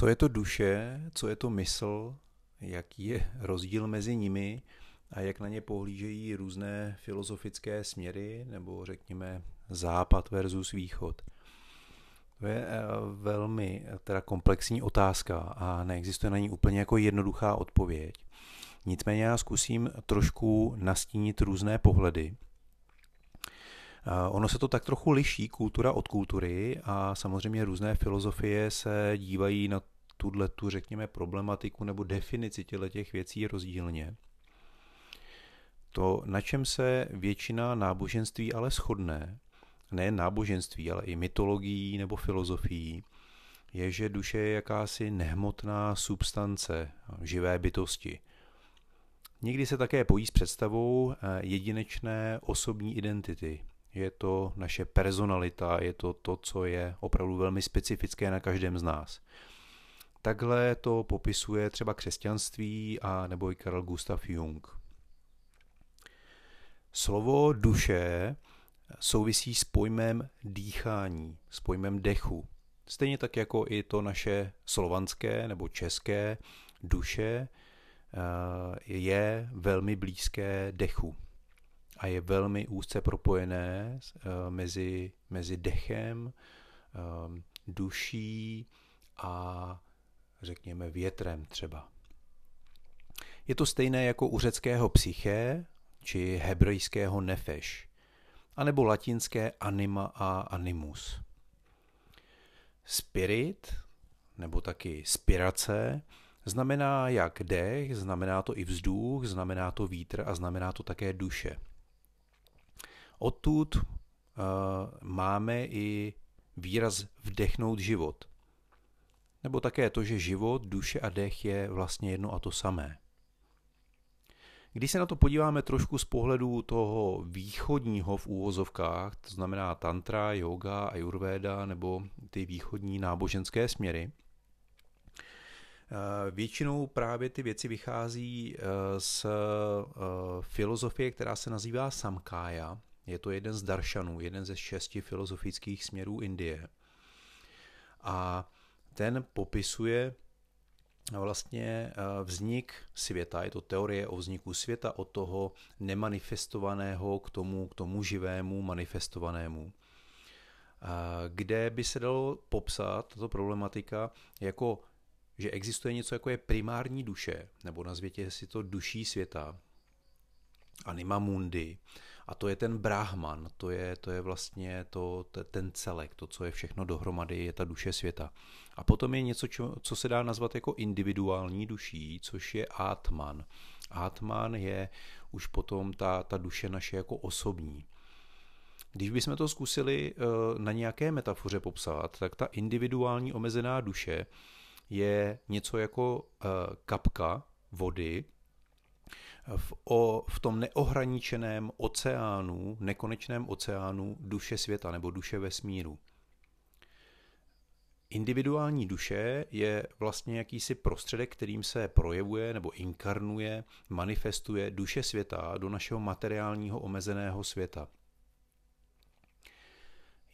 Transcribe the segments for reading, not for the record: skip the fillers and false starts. co je to duše, co je to mysl, jaký je rozdíl mezi nimi a jak na ně pohlížejí různé filozofické směry, nebo řekněme západ versus východ. To je velmi komplexní otázka a neexistuje na ní úplně jako jednoduchá odpověď. Nicméně já zkusím trošku nastínit různé pohledy. Ono se to tak trochu liší kultura od kultury a samozřejmě různé filozofie se dívají na tuto, řekněme, problematiku nebo definici těch věcí rozdílně. To, na čem se většina náboženství ale shodne, nejen náboženství, ale i mytologií nebo filozofií, je, že duše je jakási nehmotná substance živé bytosti. Někdy se také pojí s představou jedinečné osobní identity. Je to naše personalita, je to to, co je opravdu velmi specifické na každém z nás. Takhle to popisuje třeba křesťanství a nebo i Carl Gustav Jung. Slovo duše souvisí s pojmem dýchání, s pojmem dechu. Stejně tak jako i to naše slovanské nebo české duše je velmi blízké dechu a je velmi úzce propojené mezi dechem, duší a řekněme větrem třeba. Je to stejné jako u řeckého psyché či hebrejského nefeš, anebo latinské anima a animus. Spirit, nebo taky spirace, znamená jak dech, znamená to i vzduch, znamená to vítr a znamená to také duše. Odtud máme i výraz vdechnout život. Nebo také to, že život, duše a dech je vlastně jedno a to samé. Když se na to podíváme trošku z pohledu toho východního v úvozovkách, to znamená tantra, yoga, ayurveda nebo ty východní náboženské směry, většinou právě ty věci vychází z filozofie, která se nazývá Samkaja. Je to jeden z daršanů, jeden ze 6 filozofických směrů Indie. A ten popisuje vlastně vznik světa. Je to teorie o vzniku světa od toho nemanifestovaného k tomu živému manifestovanému, kde by se dalo popsat tato problematika jako že existuje něco jako je primární duše, nebo nazvěte si to duší světa, anima mundi, a to je ten Brahman, to je vlastně ten celek, to, co je všechno dohromady, je ta duše světa. A potom je něco, co se dá nazvat jako individuální duší, což je Atman. Atman je už potom ta duše naše jako osobní. Když bychom to zkusili na nějaké metafoře popsat, tak ta individuální omezená duše je něco jako kapka vody v tom neohraničeném oceánu, nekonečném oceánu duše světa nebo duše vesmíru. Individuální duše je vlastně jakýsi prostředek, kterým se projevuje nebo inkarnuje, manifestuje duše světa do našeho materiálního omezeného světa.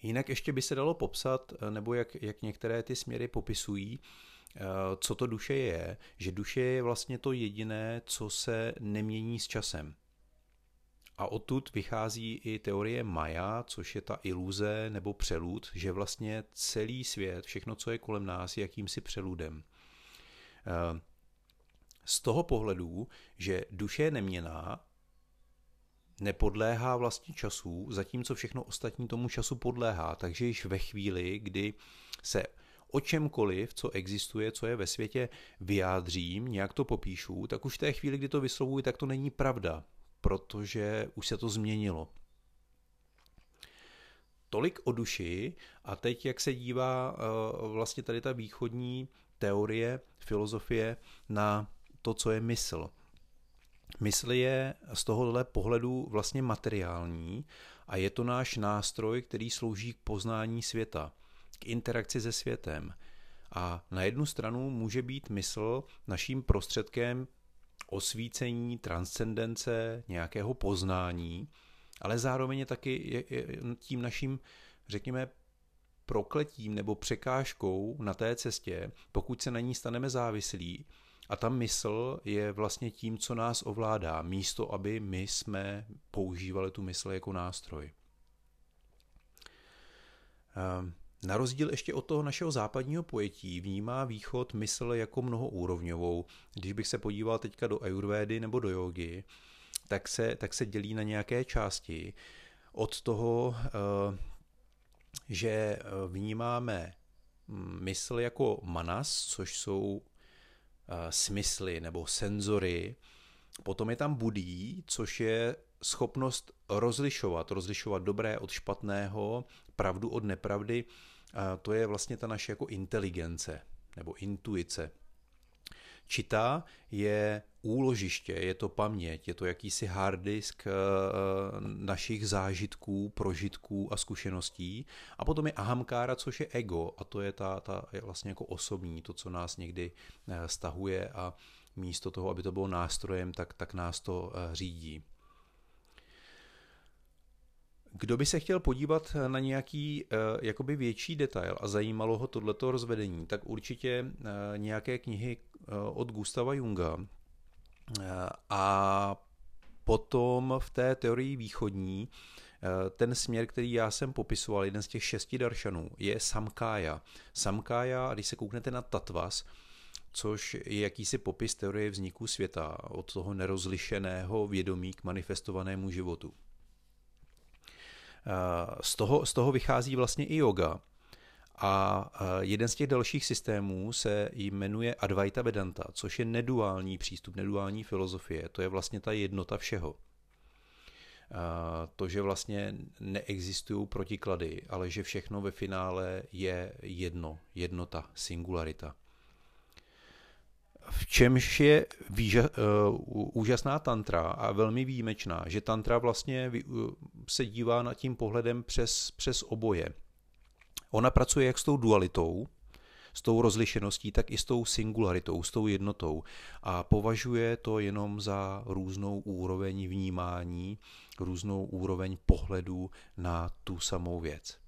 Jinak ještě by se dalo popsat, nebo jak některé ty směry popisují, co to duše je, že duše je vlastně to jediné, co se nemění s časem. A odtud vychází i teorie Maya, což je ta iluze nebo přelud, že vlastně celý svět, všechno, co je kolem nás, je jakýmsi přeludem. Z toho pohledu, že duše je neměnná, nepodléhá vlastně času, zatímco všechno ostatní tomu času podléhá, takže již ve chvíli, kdy se o čemkoliv, co existuje, co je ve světě, vyjádřím, nějak to popíšu, tak už v té chvíli, kdy to vyslovuji, tak to není pravda, protože už se to změnilo. Tolik o duši a teď, jak se dívá vlastně tady ta východní teorie, filozofie na to, co je mysl. Mysl je z tohohle pohledu vlastně materiální a je to náš nástroj, který slouží k poznání světa, k interakci se světem. A na jednu stranu může být mysl naším prostředkem osvícení, transcendence, nějakého poznání, ale zároveň taky tím naším, řekněme, prokletím nebo překážkou na té cestě, pokud se na ní staneme závislí. A ta mysl je vlastně tím, co nás ovládá, místo aby my jsme používali tu mysl jako nástroj. Na rozdíl ještě od toho našeho západního pojetí vnímá východ mysl jako mnohoúrovňovou. Když bych se podíval teďka do ajurvédy nebo do jógy, tak se dělí na nějaké části. Od toho, že vnímáme mysl jako manas, což jsou smysly nebo senzory. Potom je tam budi, což je schopnost rozlišovat dobré od špatného, pravdu od nepravdy. To je vlastně ta naše jako inteligence nebo intuice. Cita je úložiště, je to paměť, je to jakýsi hard disk našich zážitků, prožitků a zkušeností. A potom je ahamkára, což je ego, a to je ta je vlastně jako osobní, to, co nás někdy stahuje a místo toho, aby to bylo nástrojem, tak nás to řídí. Kdo by se chtěl podívat na nějaký jakoby větší detail a zajímalo ho tohleto rozvedení, tak určitě nějaké knihy od Gustava Junga a potom v té teorii východní ten směr, který já jsem popisoval, jeden z těch 6 daršanů, je Samkaja. Samkaja, když se kouknete na Tatvas, což je jakýsi popis teorie vzniku světa od toho nerozlišeného vědomí k manifestovanému životu. Z toho vychází vlastně i yoga. A jeden z těch dalších systémů se jmenuje Advaita Vedanta, což je neduální přístup, neduální filozofie. To je vlastně ta jednota všeho. To, že vlastně neexistují protiklady, ale že všechno ve finále je jedno, jednota, singularita. V čemž je úžasná tantra a velmi výjimečná, že tantra vlastně se dívá nad tím pohledem přes oboje. Ona pracuje jak s tou dualitou, s tou rozlišeností, tak i s tou singularitou, s tou jednotou a považuje to jenom za různou úroveň vnímání, různou úroveň pohledu na tu samou věc.